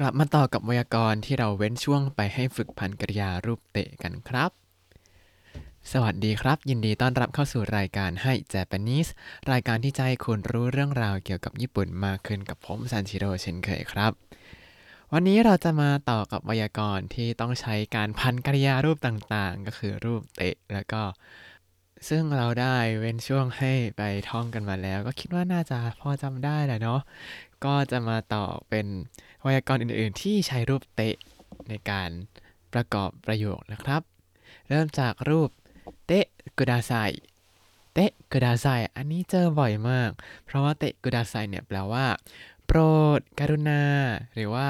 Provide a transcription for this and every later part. กลับมาต่อกับไวยากรณ์ที่เราเว้นช่วงไปให้ฝึกพันกริยารูปเตะกันครับสวัสดีครับยินดีต้อนรับเข้าสู่รายการให้เจแปนิสรายการที่จะให้คุณรู้เรื่องราวเกี่ยวกับญี่ปุ่นมากขึ้นกับผมซันชิโร่เช่นเคยครับวันนี้เราจะมาต่อกับไวยากรณ์ที่ต้องใช้การพันกริยารูปต่างๆก็คือรูปเตะแล้วก็ซึ่งเราได้เว้นช่วงให้ไปท่องกันมาแล้วก็คิดว่าน่าจะพอจำได้แหละเนาะก็จะมาต่อเป็นไวยากรณ์อื่นๆที่ใช้รูปเตะในการประกอบประโยคนะครับเริ่มจากรูปเตะกุดาไซเตะกุดาไซอันนี้เจอบ่อยมากเพราะว่าเตะกุดาไซเนี่ยแปลว่าโปรดกรุณาหรือว่า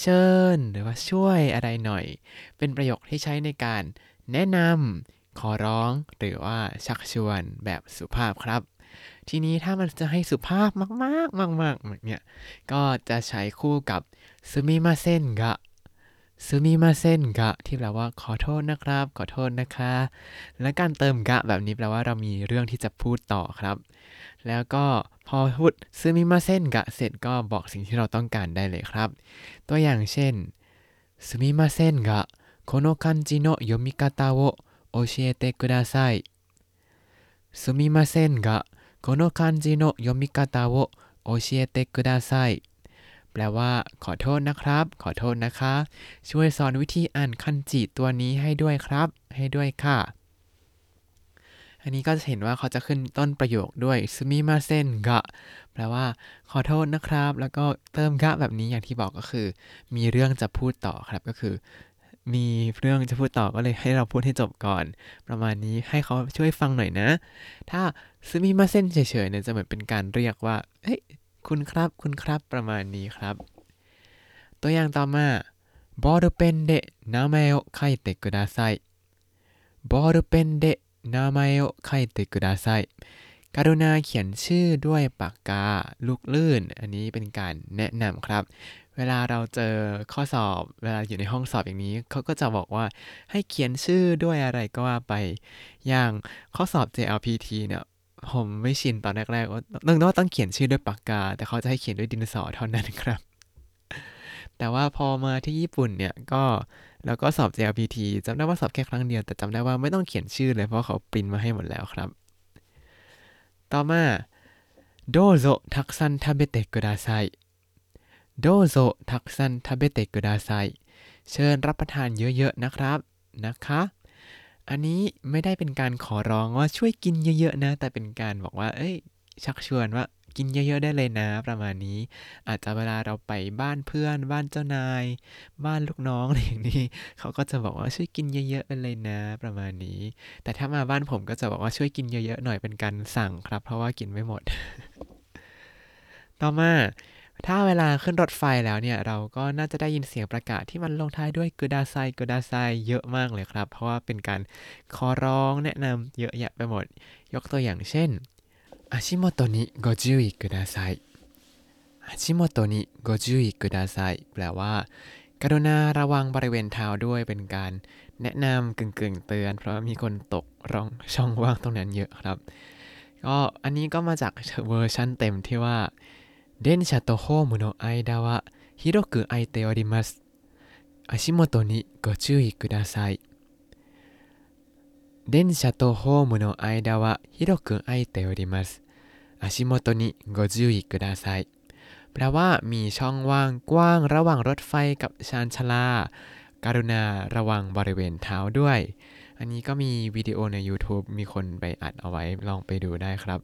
เชิญหรือว่าช่วยอะไรหน่อยเป็นประโยคที่ใช้ในการแนะนำขอร้องหรือว่าชักชวนแบบสุภาพครับทีนี้ถ้ามันจะให้สุภาพมากๆมากๆแบบเนี้ยก็จะใช้คู่กับซูมิมาเซ็นกะซูมิมาเซ็นกะที่แปลว่าขอโทษนะครับขอโทษนะคะและการเติมกะแบบนี้แปลว่าเรามีเรื่องที่จะพูดต่อครับแล้วก็พอพูดซูมิมาเซ็นกะเสร็จก็บอกสิ่งที่เราต้องการได้เลยครับตัวอย่างเช่นซูมิมาเซ็นกะこの漢字の読み方を教えてくださいซูมิมาเซ็นกะこの漢字の読み方を教えてくださいแปลว่าขอโทษนะครับขอโทษนะคะช่วยสอนวิธีอ่านคันจิตัวนี้ให้ด้วยครับให้ด้วยค่ะอันนี้ก็จะเห็นว่าเขาจะขึ้นต้นประโยคด้วยซูมิมาเซ็นกะแปลว่าขอโทษนะครับแล้วก็เติมกะแบบนี้อย่างที่บอกก็คือมีเรื่องจะพูดต่อครับก็คือมีเรื่องจะพูดต่อก็เลยให้เราพูดให้จบก่อนประมาณนี้ให้เขาช่วยฟังหน่อยนะถ้าซึมิมาเซ่นเฉยๆเนี่ยจะเหมือนเป็นการเรียกว่าเฮ้ยคุณครับคุณครับประมาณนี้ครับตัวอย่างต่อมาบอลเปนเดะนามัยโอไคเตะกุดาไซบอลเปนเดะนามัยโอไคเตะกุดาไซกรุณาเขียนชื่อด้วยปากกาลูกลื่นอันนี้เป็นการแนะนำครับเวลาเราเจอข้อสอบเวลาอยู่ในห้องสอบอย่างนี้เขาก็จะบอกว่าให้เขียนชื่อด้วยอะไรก็ว่าไปอย่างข้อสอบ JLPT เนี่ยผมไม่ชินตอนแรกๆว่าต้องเขียนชื่อด้วยปากกาแต่เขาจะให้เขียนด้วยดินสอเท่านั้นครับแต่ว่าพอมาที่ญี่ปุ่นเนี่ยก็แล้วก็สอบ JLPT จำได้ว่าสอบแค่ครั้งเดียวแต่จำได้ว่าไม่ต้องเขียนชื่อเลยเพราะเขาปริ้นมาให้หมดแล้วครับต่อมาどうぞたくさん食べてくださいどうぞたくさん食べてくださいเชิญรับประทานเยอะๆนะครับนะคะอันนี้ไม่ได้เป็นการขอร้องว่าช่วยกินเยอะๆนะแต่เป็นการบอกว่าเอ้ยชักชวนว่ากินเยอะๆได้เลยนะประมาณนี้อาจจะเวลาเราไปบ้านเพื่อนบ้านเจ้านายบ้านลูกน้องอะไรอย่างนี้เขาก็จะบอกว่าช่วยกินเยอะๆเลยนะประมาณนี้แต่ถ้ามาบ้านผมก็จะบอกว่าช่วยกินเยอะๆหน่อยเป็นการสั่งครับเพราะว่ากินไม่หมด ต่อมาถ้าเวลาขึ้นรถไฟแล้วเนี่ยเราก็น่าจะได้ยินเสียงประกาศที่มันลงท้ายด้วยกุดาไซกุดาไซเยอะมากเลยครับเพราะว่าเป็นการขอร้องแนะนำเยอะแยะไปหมดยกตัวอย่างเช่น足元にご注意ください足元にご注意くださいแปลว่ากรุณาระวังบริเวณเท้าด้วยเป็นการแนะนำกึ่งๆเตือนเพราะมีคนตกร่องช่องว่างตรงนั้นเยอะครับก็อันนี้ก็มาจากเวอร์ชันเต็มที่ว่า電車とホームの間は広く空いております足元にご注意ください電車とホームの間は広く空いております足元にご注意くださいแปลว่ามีช่องว่างกว้างระหว่างรถไฟกับชานชลากรุณาระวังบริเวณเท้าด้วยอันนี้ก็มีวิดีโอใน YouTube มีคนไปอัดเอาไว้ลองไปดูได้ครับ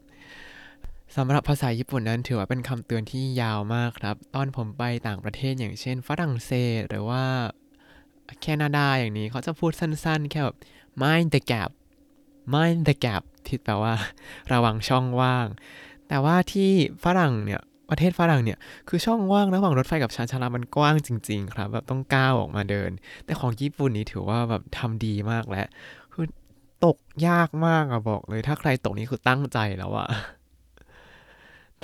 สำหรับภาษาญี่ปุ่นนั้นถือว่าเป็นคำเตือนที่ยาวมากครับตอนผมไปต่างประเทศอย่างเช่นฝรั่งเศสหรือว่าแคนาดาอย่างนี้เขาจะพูดสั้นๆแค่แบบ mind the gap mind the gap ที่แปลว่าระวังช่องว่างแต่ว่าที่ฝรั่งเนี่ยประเทศฝรั่งเนี่ยคือช่องว่างระหว่างรถไฟกับชานชาลามันกว้างจริงๆครับแบบต้องก้าวออกมาเดินแต่ของญี่ปุ่นนี่ถือว่าแบบทำดีมากและคือตกยากมากอะบอกเลยถ้าใครตกนี่คือตั้งใจแล้วอะ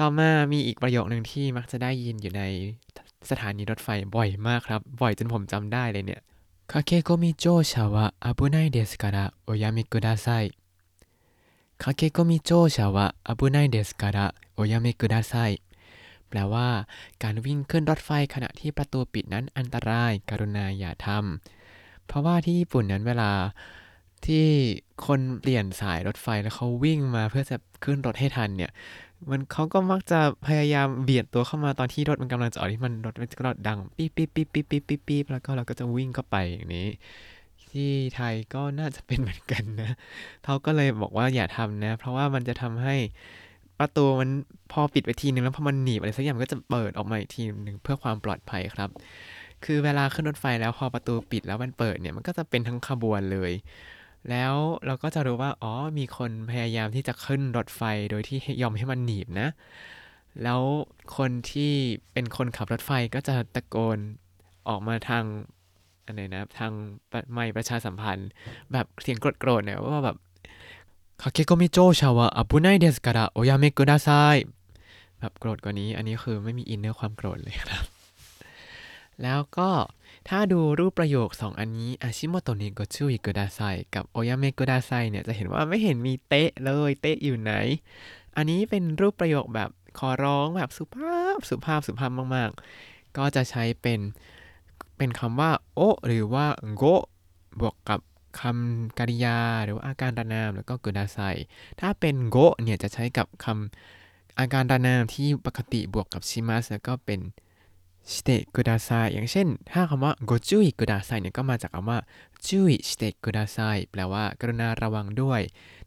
ต่อมามีอีกประโยคนึงที่มักจะได้ยินอยู่ในสถานีรถไฟบ่อยมากครับบ่อยจนผมจำได้เลยเนี่ย駆け込み乗車は危ないですからおやめください駆け込み乗車は危ないですからおやめくださいแปลว่าการวิ่งขึ้นรถไฟขณะที่ประตูปิดนั้นอันตรายกรุณาอย่าทำเพราะว่าที่ญี่ปุ่นนั้นเวลาที่คนเปลี่ยนสายรถไฟแล้วเขาวิ่งมาเพื่อจะขึ้นรถให้ทันเนี่ยมันเขาก็มักจะพยายามเบียดตัวเข้ามาตอนที่รถมันกำลังจะออกที่มันรถมันก็ดังปี๊บปี๊บปี๊บปี๊บปี๊บปี๊บแล้วก็เราก็จะวิ่งเข้าไปอย่างนี้ที่ไทยก็น่าจะเป็นเหมือนกันนะเขาก็เลยบอกว่าอย่าทำนะเพราะว่ามันจะทำให้ประตูมันพอปิดไปทีนึงแล้วพอมันหนีบอะไรสักอย่างมันก็จะเปิดออกมาอีกทีนึงเพื่อความปลอดภัยครับคือเวลาขึ้นรถไฟแล้วพอประตูปิดแล้วมันเปิดเนี่ยมันก็จะเป็นทั้งขบวนเลยแล้วเราก็จะรู้ว่าอ๋อมีคนพยายามที่จะขึ้นรถไฟโดยที่ยอมให้มันหนีบนะแล้วคนที่เป็นคนขับรถไฟก็จะตะโกนออกมาทางอะไรนะทางไมค์ประชาสัมพันธ์แบบเสียงโกรธๆเนี่ยว่าแบบคาเกะโกมิโจชาวะอับุไนเดสการะโอยาเมกุดาไซแบบโกรธกว่านี้อันนี้คือไม่มีอินเนอร์ความโกรธเลยครับแล้วก็ถ้าดูรูปประโยค2อันนี้อาชิโมโตะนิโกชูอิกุดาไซกับโอยาเมกุดาไซเนี่ยจะเห็นว่าไม่เห็นมีเตะเลยเตะอยู่ไหนอันนี้เป็นรูปประโยคแบบขอร้องแบบสุภาพสุภาพสุภาพมากๆก็จะใช้เป็นคำว่าโอหรือว่าโกบวกกับคำกริยาหรือว่าอาการระนามแล้วก็กุดาไซถ้าเป็นโกเนี่ยจะใช้กับคำอาการระนามที่ปกติบวกกับชิมัสแล้วก็เป็นสเตกุดาไซอย่างเช่นถ้าคำว่าโกจุยกุดาไซเนี่ยก็มาจากคำว่าจุยสเตกุดาไซแปลว่ากรุณาระวังด้วย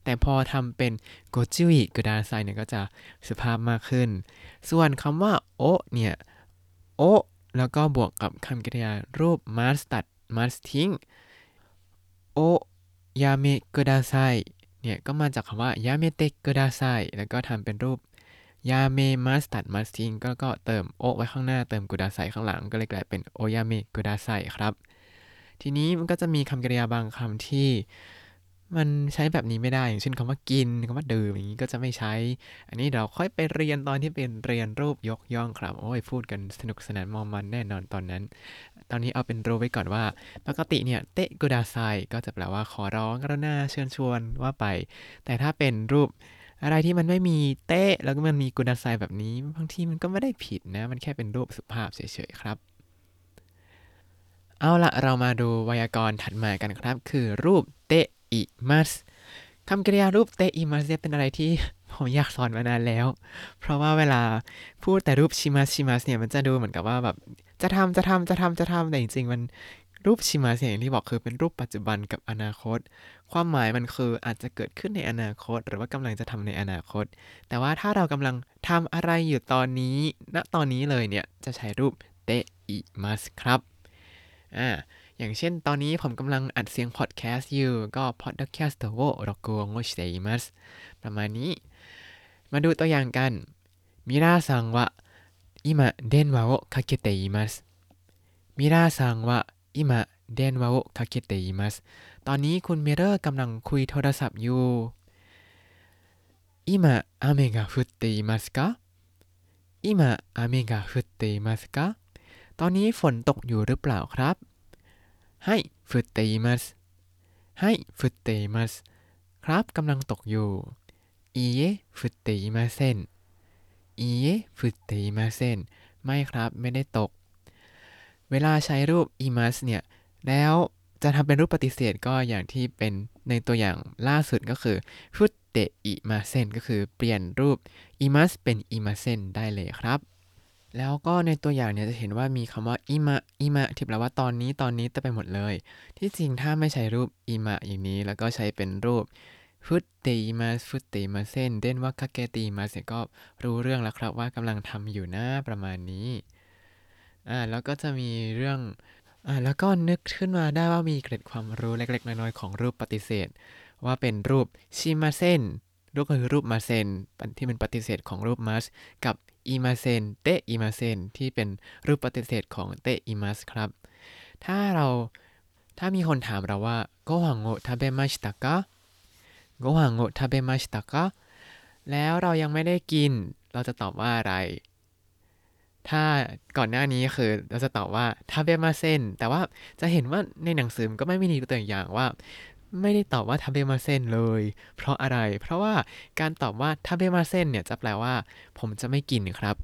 แต่พอทำเป็นโกจุยกุดาไซเนี่ยก็จะสุภาพมากขึ้นส่วนคำว่าโอเนี่ยโอแล้วก็บวกกับคำกริยารูปมัสตัดมัสทิ้งโอยาเมกุดาไซเนี่ยก็มาจากคำว่ายาเมเตกุดาไซแล้วก็ทำเป็นรูปยาเมมัสตัดมัสทิ้งก็เติมโอไว้ข้างหน้าเติมกุดาไซข้างหลังก็เลยกลายเป็นโอยาเมกุดาไซครับทีนี้มันก็จะมีคำกริยาบางคำที่มันใช้แบบนี้ไม่ได้อย่างเช่นคำว่ากินคำว่าดื่มอย่างนี้ก็จะไม่ใช้อันนี้เราค่อยไปเรียนตอนที่เป็นเรียนรูปยกย่องครับโอ้ยพูดกันสนุกสนานมอมมันแน่นอนตอนนั้นตอนนี้เอาเป็นรู้ไว้ก่อนว่าปกติเนี่ยเตะกุดาไซก็จะแปลว่าขอร้องกรุณาเชิญชวนว่าไปแต่ถ้าเป็นรูปอะไรที่มันไม่มีเตะแล้วก็มันมีกุดาไซแบบนี้บางทีมันก็ไม่ได้ผิดนะมันแค่เป็นรูปสุภาพเฉยๆครับเอาละเรามาดูไวยากรณ์ถัดมากันครับคือรูปเตะอิมัสคำกริยารูปเตอิมัสเนี่ยเป็นอะไรที่ผมอยากสอนมานานแล้วเพราะว่าเวลาพูดแต่รูปชิมัสชิมัสเนี่ยมันจะดูเหมือนกับว่าแบบจะทำแต่จริงๆมันรูปชิมัสอย่างที่บอกคือเป็นรูปปัจจุบันกับอนาคตความหมายมันคืออาจจะเกิดขึ้นในอนาคตหรือว่ากำลังจะทำในอนาคตแต่ว่าถ้าเรากำลังทำอะไรอยู่ตอนนี้ณตอนนี้เลยเนี่ยจะใช้รูปเตอิมัสครับอย่างเช่นตอนนี้ผมกำลังอัดเสียงพอดแคสต์อยู่ก็พอดแคสต์โวโรโกโงชิเตอิมัสประมาณนี้มาดูตัวอย่างกันมิราซังวะอิมะเดนวะโอคาเกเตอิมัสมิราซังวะอิมะเดนวะโอคาเกเตอิมัสตอนนี้คุณมิรากำลังคุยโทรศัพท์อยู่อิมะอาเมะกะฟุตเตอิมัสกะอิมะอาเมะกะฟุตเตอิมัสกะตอนนี้ฝนตกอยู่หรือเปล่าครับはい 降っています。はい、降っています。ครับกำลังตกอยู่。いいえ、降っていません。いいえ、降っていません。ไม่ครับไม่ได้ตก。เวลาใช้รูป imas เนี่ยแล้วจะทำเป็นรูปปฏิเสธก็อย่างที่เป็นในตัวอย่างล่าสุดก็คือ降っていませんก็คือเปลี่ยนรูป imas เป็น imasen ได้เลยครับแล้วก็ในตัวอย่างเนี่ยจะเห็นว่ามีคำว่าอิมะอิมะที่แปลว่าตอนนี้จะไปหมดเลยที่จริงถ้าไม่ใช้รูปอิมะอย่างนี้แล้วก็ใช้เป็นรูปฟุตเตอิมัสฟุตเตอิมัสเส้นเด่นว่าคาเกติมัสเนี่ยก็รู้เรื่องแล้วครับว่ากำลังทำอยู่นะประมาณนี้แล้วก็จะมีเรื่องแล้วก็นึกขึ้นมาได้ว่ามีเกร็ดความรู้เล็กๆน้อยๆของรูปปฏิเสธว่าเป็นรูปชิมาเส้นรูปก็คือรูปมาเซนที่เป็นปฏิเสธของรูปมัสกับอิมาเซนเตอิมาเซนที่เป็นรูปปฏิเสธของเตอิมัสครับถ้ามีคนถามเราว่าご飯を食べましたかご飯を食べましたかแล้วเรายังไม่ได้กินเราจะตอบว่าอะไรถ้าก่อนหน้านี้คือเราจะตอบว่าทาเบมาเซนแต่ว่าจะเห็นว่าในหนังสือมันก็ไม่มีตัวอย่างว่าไม่ได้ตอบว่าทาเบมาเซนเลยเพราะอะไรเพราะว่าการตอบว่าทาเบมาเซนเนี่ยจะแปลว่าผมจะไม่กินครับ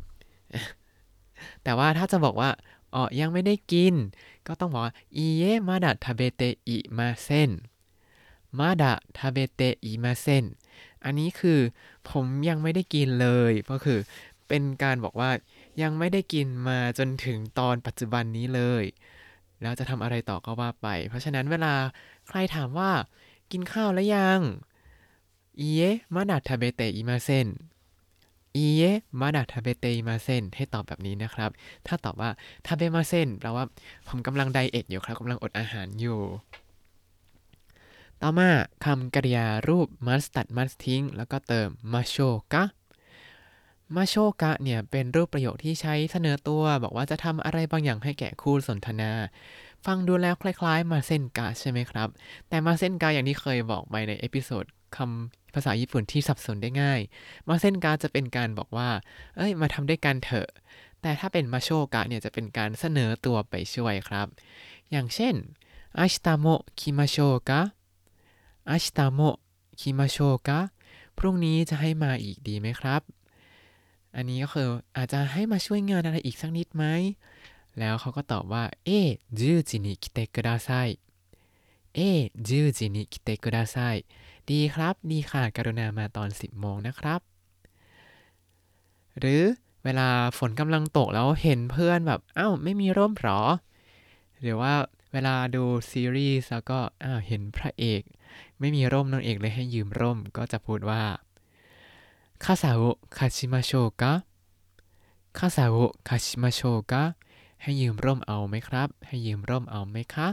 แต่ว่าถ้าจะบอกว่าอ๋อยังไม่ได้กินก็ต้องบอกว่าอิเยมาดะทาเบเตอิมาเซ็นมาดะทาเบเตอิมาเซ็นอันนี้คือผมยังไม่ได้กินเลยก็คือเป็นการบอกว่ายังไม่ได้กินมาจนถึงตอนปัจจุบันนี้เลยแล้วจะทำอะไรต่อก็ว่าไปเพราะฉะนั้นเวลาใครถามว่ากินข้าวแล้วยังอิเยมาดะทาเบเตอิมาเซ็นอิเยมาดะทาเบเตอิมาเซ็นให้ตอบแบบนี้นะครับถ้าตอบว่าทาเบมาเซ็นแปลว่าผมกำลังไดเอทอยู่ครับกำลังอดอาหารอยู่ต่อมาคำกริยารูปมัสตัดมัสทิ้งแล้วก็เติมมาโชกะมาโชกะเนี่ยเป็นรูปประโยคที่ใช้เสนอตัวบอกว่าจะทำอะไรบางอย่างให้แก่คู่สนทนาฟังดูแล้วคล้ายๆมาเซ็นกะใช่ไหมครับแต่มาเซ็นกะอย่างที่เคยบอกไปในเอพิโซดคำภาษาญี่ปุ่นที่สับสนได้ง่ายมาเซ็นกะจะเป็นการบอกว่าเอ้ยมาทำด้วยกันเถอะแต่ถ้าเป็นมาโชกะเนี่ยจะเป็นการเสนอตัวไปช่วยครับอย่างเช่นอาชิตาโมะคิมาโชกะอาชิตาโมะคิมาโชกะพรุ่งนี้จะให้มาอีกดีไหมครับอันนี้ก็คืออาจจะให้มาช่วยงานอะไรอีกสักนิดไหมแล้วเขาก็ตอบว่าเอจูจินิคิเตะกุดาไซเอจูจินิคิเตะกุดาไซดีครับดีค่ะกรุณามาตอน 10 โมงนะครับหรือเวลาฝนกำลังตกแล้วเห็นเพื่อนแบบอ้าวไม่มีร่มหรอหรือว่าเวลาดูซีรีส์แล้วก็เห็นพระเอกไม่มีร่มนางเอกเลยให้ยืมร่มก็จะพูดว่าคาซาโอะคาชิมาโชกะคาซาโอะคาชิมาโชกะให้ยืมร่มเอาไหมครับให้ยืมร่มเอาไหมคะ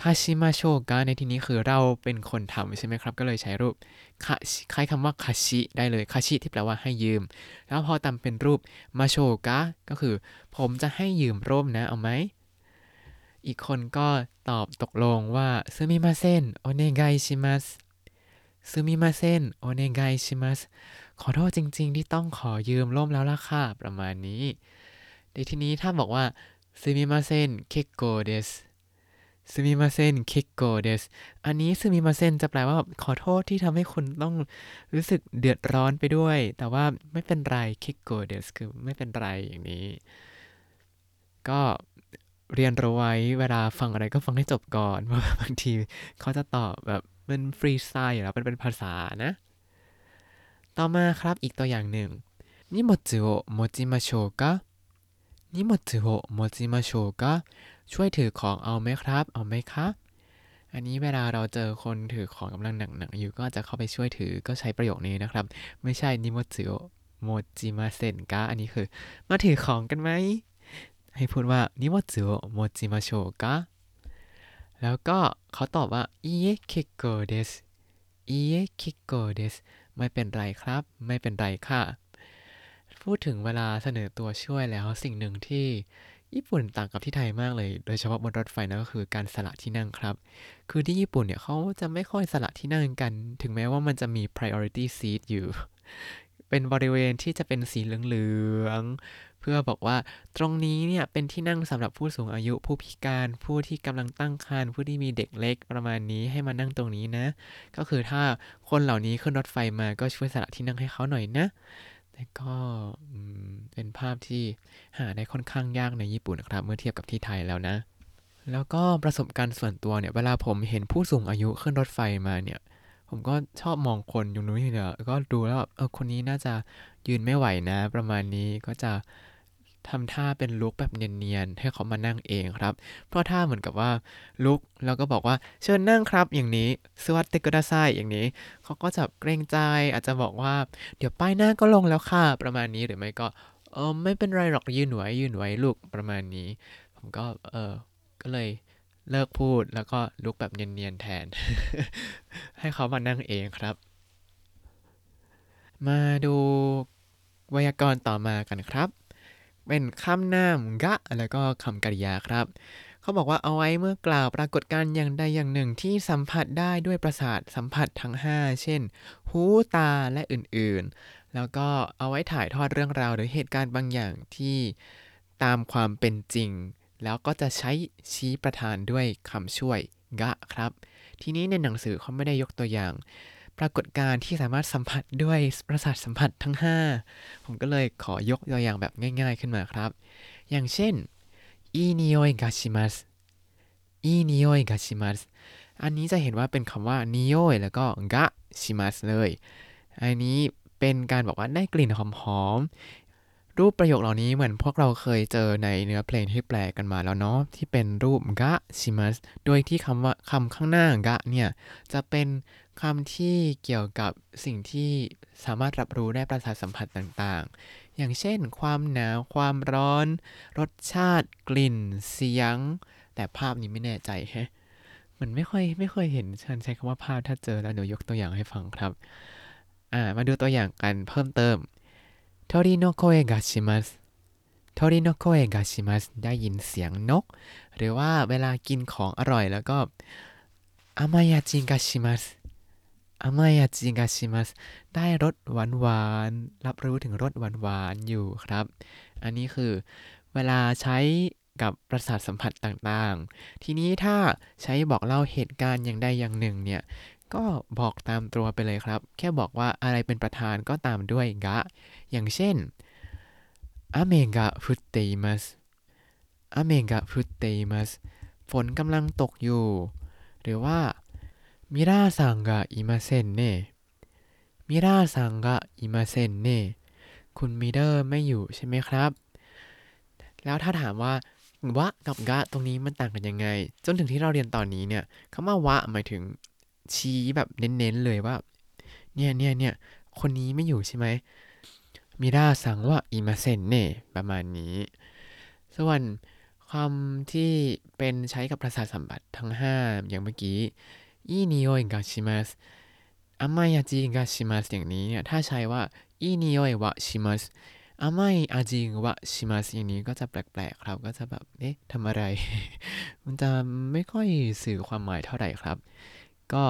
คาชิมาโชกะในที่นี้คือเราเป็นคนทำใช่ไหมครับก็เลยใช้รูปคาชิคล้ายคำว่าคาชิได้เลยคาชิที่แปลว่าให้ยืมแล้วพอตามเป็นรูปมาโชกะก็คือผมจะให้ยืมร่มนะเอาไหมอีกคนก็ตอบตกลงว่าซึมิมาเซ็นโอเนไกชิมัสซึมิมาเซ็นโอเนไกชิมัสขอโทษจริงๆที่ต้องขอยืมร่มแล้วล่ะค่ะประมาณนี้ในที่นี้ถ้าบอกว่าซึมิมาเซ็นเคโกเดสซึมิมาเซ็นเคโกเดสอันนี้ซึมิมาเซ็นจะแปลว่าขอโทษที่ทำให้คุณต้องรู้สึกเดือดร้อนไปด้วยแต่ว่าไม่เป็นไรเคโกเดสคือไม่เป็นไรอย่างนี้ก็เรียนรู้ไว้เวลาฟังอะไรก็ฟังให้จบก่อนเพราะบางทีเขาจะตอบแบบมันฟรีสไตล์อยู่แล้วเป็นภาษานะต่อมาครับอีกตัวอย่างหนึ่งนิโมจิโอโมจิมาโชกะนิโมจิโอโมจิมาโชกะช่วยถือของเอาไหมครับเอาไหมคะอันนี้เวลาเราเจอคนถือของกำลังหนักๆอยู่ก็จะเข้าไปช่วยถือก็ใช้ประโยคนี้นะครับไม่ใช่นิโมจิโอโมจิมาเซ็นกะอันนี้คือมาถือของกันไหมให้พูดว่านิวจิโอโมจิมาโชกะแล้วก็เขาตอบว่าอิเยะคิโกเดสอิเยะคิโกเดสไม่เป็นไรครับไม่เป็นไรค่ะพูดถึงเวลาเสนอตัวช่วยแล้วสิ่งหนึ่งที่ญี่ปุ่นต่างกับที่ไทยมากเลยโดยเฉพาะบนรถไฟนะก็คือการสละที่นั่งครับคือที่ญี่ปุ่นเนี่ยเขาจะไม่ค่อยสละที่นั่งกันถึงแม้ว่ามันจะมี priority seat อยู่เป็นบริเวณที่จะเป็นสีเหลืองๆเพื่อบอกว่าตรงนี้เนี่ยเป็นที่นั่งสำหรับผู้สูงอายุผู้พิการผู้ที่กำลังตั้งครรภ์ผู้ที่มีเด็กเล็กประมาณนี้ให้มานั่งตรงนี้นะก็คือถ้าคนเหล่านี้ขึ้นรถไฟมาก็ช่วยสละที่นั่งให้เขาหน่อยนะแต่ก็เป็นภาพที่หาได้ค่อนข้างยากในญี่ปุ่นนะครับเมื่อเทียบกับที่ไทยแล้วนะแล้วก็ประสบการณ์ส่วนตัวเนี่ยเวลาผมเห็นผู้สูงอายุขึ้นรถไฟมาเนี่ยผมก็ชอบมองคนอยู่นู้นอยู่เนี่ยก็ดูแล้วแบบคนนี้น่าจะยืนไม่ไหวนะประมาณนี้ก็จะทำท่าเป็นลุกแบบเนียนๆให้เขามานั่งเองครับเพราะท่าเหมือนกับว่าลุกแล้วก็บอกว่าเชิญนั่งครับอย่างนี้สวัสดีกุดาไซอย่างนี้เขาก็จะเกรงใจอาจจะบอกว่าเดี๋ยวป้ายหน้าก็ลงแล้วค่ะประมาณนี้หรือไม่ก็ไม่เป็นไรหรอกยืนไว้ลูกประมาณนี้ผมก็ก็เลยเลิกพูดแล้วก็ลุกแบบเนียนๆแทน ให้เขามานั่งเองครับมาดูไวยากรณ์ต่อมากันครับเป็นคำนามกะแล้วก็คำกริยาครับเขาบอกว่าเอาไว้เมื่อกล่าวปรากฏการณ์อย่างใดอย่างหนึ่งที่สัมผัสได้ด้วยประสาทสัมผัสทั้ง5เช่นหูตาและอื่นๆแล้วก็เอาไว้ถ่ายทอดเรื่องราวหรือเหตุการณ์บางอย่างที่ตามความเป็นจริงแล้วก็จะใช้ชี้ประธานด้วยคำช่วยกะครับทีนี้ในหนังสือเขาไม่ได้ยกตัวอย่าง ปรากฏการณ์ที่สามารถสัมผัสด้วยประสาทสัมผัสทั้ง5ผมก็เลยขอยกตัวอย่างแบบง่ายๆขึ้นมาครับอย่างเช่นอีนิโอยกาชิมัสอีนิโอยกาชิมัสอันนี้จะเห็นว่าเป็นคำว่านิโอยแล้วก็กะชิมัสเลยอันนี้เป็นการบอกว่าได้กลิ่นหอมๆรูปประโยคเหล่านี้เหมือนพวกเราเคยเจอในเนื้อเพลงที่แปลกันมาแล้วเนาะที่เป็นรูปกะชิมัสโดยที่คำว่าคำข้างหน้ากะเนี่ยจะเป็นคำที่เกี่ยวกับสิ่งที่สามารถรับรู้ได้ประสาทสัมผัสต่างๆอย่างเช่นความหนาวความร้อนรสชาติกลิ่นเสียงแต่ภาพนี้ไม่แน่ใจแฮะมันไม่ค่อยเห็นฉันใช้คำว่าภาพถ้าเจอแล้วเดี๋ยวยกตัวอย่างให้ฟังครับมาดูตัวอย่างกันเพิ่มเติมโทริโนโคเอะกาชิมัสโทริโนโคเอะกาชิมัสได้ยินเสียงนกหรือว่าเวลากินของอร่อยแล้วก็อามายาจิกาชิมัสอามายาจิกาชิมัสได้รสหวานๆรับรู้ถึงรสหวานๆอยู่ครับอันนี้คือเวลาใช้กับประสาทสัมผัสต่างๆทีนี้ถ้าใช้บอกเล่าเหตุการณ์อย่างใดอย่างหนึ่งเนี่ยก็บอกตามตัวไปเลยครับแค่บอกว่าอะไรเป็นประธานก็ตามด้วยกะอย่างเช่นอาเมกะฟุตเตอิมัสอาเมกะฟุตเตอิมัสฝนกำลังตกอยู่หรือว่ามิราซังกะอิมาเซนเน่มิราซังกะอิมาเซนเน่คุณมิเดอร์ไม่อยู่ใช่ไหมครับแล้วถ้าถามว่าวะกับกะตรงนี้มันต่างกันยังไงจนถึงที่เราเรียนตอนนี้เนี่ยคำว่าวะหมายถึงชี้แบบเน้นๆเลยว่าเนี่ยคนนี้ไม่อยู่ใช่ไหมมิราซังว่าอิมาเซนเน่ประมาณนี้ส่วนคำที่เป็นใช้กับประสาทสัมผัสทั้ง5อย่างเมื่อกี้อีนิโอยกาชิมัสอามายาจิกาชิมัสอย่างนี้เนี่ยถ้าใช้ว่าอีนิโอยวะชิมัสอามายาจิวะชิมัสอย่างนี้ก็จะแปลกๆครับก็จะแบบเอ๊ะทำอะไร มันจะไม่ค่อยสื่อความหมายเท่าไหร่ครับก็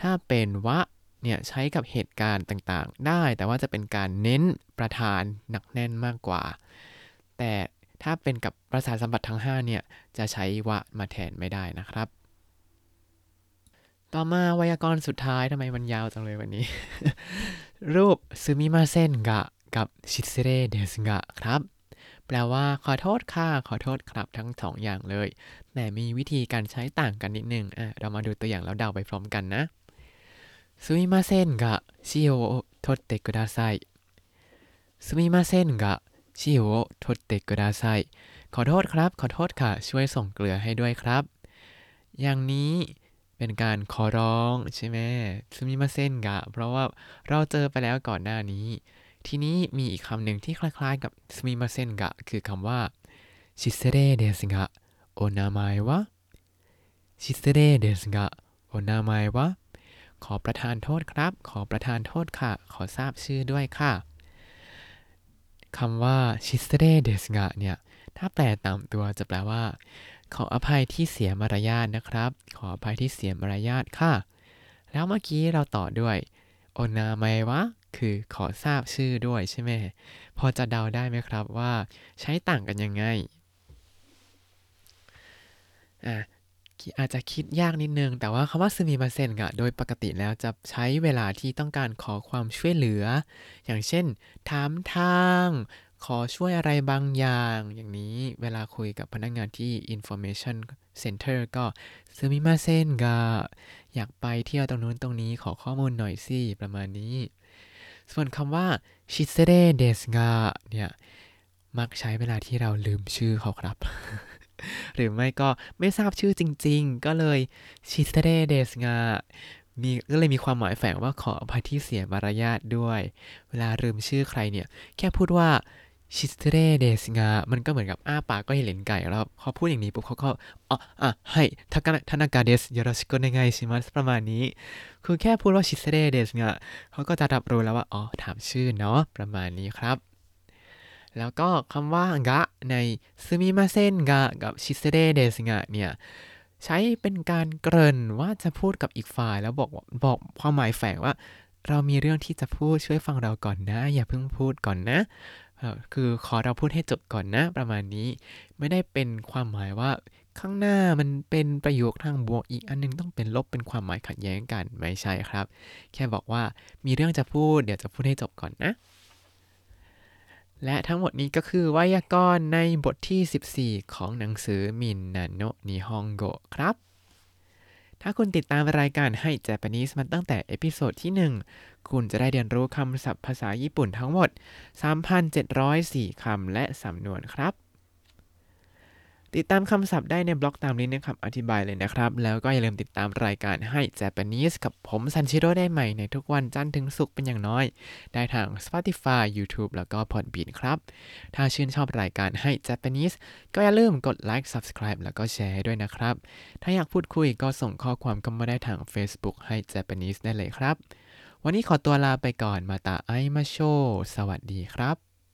ถ้าเป็นวะเนี่ยใช้กับเหตุการณ์ต่างๆได้แต่ว่าจะเป็นการเน้นประธานหนักแน่นมากกว่าแต่ถ้าเป็นกับประสาทสัมผัสทั้ง5เนี่ยจะใช้วะมาแทนไม่ได้นะครับต่อมาไวยากรณ์สุดท้ายทำไมมันยาวจังเลยวันนี้ รูปซึมิมาเซ็นกะกับชิเซเรเดสกะครับแปลว่าขอโทษค่ะขอโทษครับทั้ง2อย่างเลยแต่มีวิธีการใช้ต่างกันนิดนึงเรามาดูตัวอย่างแล้วเดาไปพร้อมกันนะซึมิมาเซ็นกะชิโอโอโทเตะกุดาไซซึมิมาเซ็นกะชิโอโอโทเตะกุดาไซขอโทษครับขอโทษค่ะช่วยส่งเกลือให้ด้วยครับอย่างนี้เป็นการขอร้องใช่ไหมซึมิมาเซ็นกะเพราะว่าเราเจอไปแล้วก่อนหน้านี้ทีนี้มีอีกคำหนึ่งที่คล้ายๆกับซึมิมาเซ็นกะคือคำว่าชิเซเรเดสกะโอนามายะชิเซเรเดสกะโอนามายะขอประทานโทษครับขอประทานโทษค่ะขอทราบชื่อด้วยค่ะคำว่าชิเซเรเดสกะเนี่ยถ้าแปลตามตัวจะแปลว่าขออภัยที่เสียมารยาทนะครับขออภัยที่เสียมารยาทค่ะแล้วเมื่อกี้เราต่อด้วยโอนามายะคือขอทราบชื่อด้วยใช่ไหมพอจะเดาได้ไหมครับว่าใช้ต่างกันยังไงอาจจะคิดยากนิดนึงแต่ว่าคำว่าซึมิมาเซ็นกะโดยปกติแล้วจะใช้เวลาที่ต้องการขอความช่วยเหลืออย่างเช่นถามทางขอช่วยอะไรบางอย่างอย่างนี้เวลาคุยกับพนักงานที่ Information Center ก็ซึมิมาเซ็นกะอยากไปเที่ยวตรงนู้นตรงนี้ขอข้อมูลหน่อยสิประมาณนี้ส่วนคำว่าชิเซเรเดสกะเนี่ยมักใช้เวลาที่เราลืมชื่อเขาครับ หรือไม่ก็ไม่ทราบชื่อจริงๆก็เลยชิเซเรเดสกะมีก็เลยมีความหมายแฝงว่าขออภัยที่เสียมารยาทด้วยเวลาลืมชื่อใครเนี่ยแค่พูดว่าชิเซเรเดสกะมันก็เหมือนกับอ้าปากก็เห็นเหล็นไก่แล้วพอพูดอย่างนี้ปุ๊บเขาก็ให้ทานากาเดสยอโรชิโกเนไงชิมัสประมาณนี้คือแค่พูดว่าชิเซเรเดสกะเขาก็จะรับรู้แล้วว่าอ๋อถามชื่อเนาะประมาณนี้ครับแล้วก็คำว่ากะในซึมิมาเซ็นกะกับชิเซเรเดสกะเนี่ยใช้เป็นการเกริ่นว่าจะพูดกับอีกฝ่ายแล้วบอกความหมายแฝงว่าเรามีเรื่องที่จะพูดช่วยฟังเราก่อนนะอย่าเพิ่งพูดก่อนนะ คือขอเราพูดให้จบก่อนนะประมาณนี้ไม่ได้เป็นความหมายว่าข้างหน้ามันเป็นประโยคทางบวกอีกอันนึงต้องเป็นลบเป็นความหมายขัดแย้งกันไม่ใช่ครับแค่บอกว่ามีเรื่องจะพูดเดี๋ยวจะพูดให้จบก่อนนะและทั้งหมดนี้ก็คือไวยากรณ์ในบทที่14ของหนังสือมินนาโนะนิฮงโกะครับถ้าคุณติดตามรายการให้ Japanese มาตั้งแต่เอพิโซดที่1คุณจะได้เรียนรู้คำศัพท์ภาษาญี่ปุ่นทั้งหมด 3,704 คำและสำนวนครับติดตามคำศัพท์ได้ในบล็อกตามลิงก์ในคำอธิบายเลยนะครับแล้วก็อย่าลืมติดตามรายการให้ Japanese กับผมซันชิโร่ได้ใหม่ในทุกวันจันทร์ถึงศุกร์เป็นอย่างน้อยได้ทาง Spotify YouTube แล้วก็ Podbean ครับถ้าชื่นชอบรายการให้ Japanese ก็อย่าลืมกด Like Subscribe แล้วก็แชร์ให้ด้วยนะครับถ้าอยากพูดคุยก็ส่งข้อความเข้ามาได้ทาง Facebook ให้ Japanese ได้เลยครับวันนี้ขอตัวลาไปก่อนมาตาไอมาโชสวัสดีครับ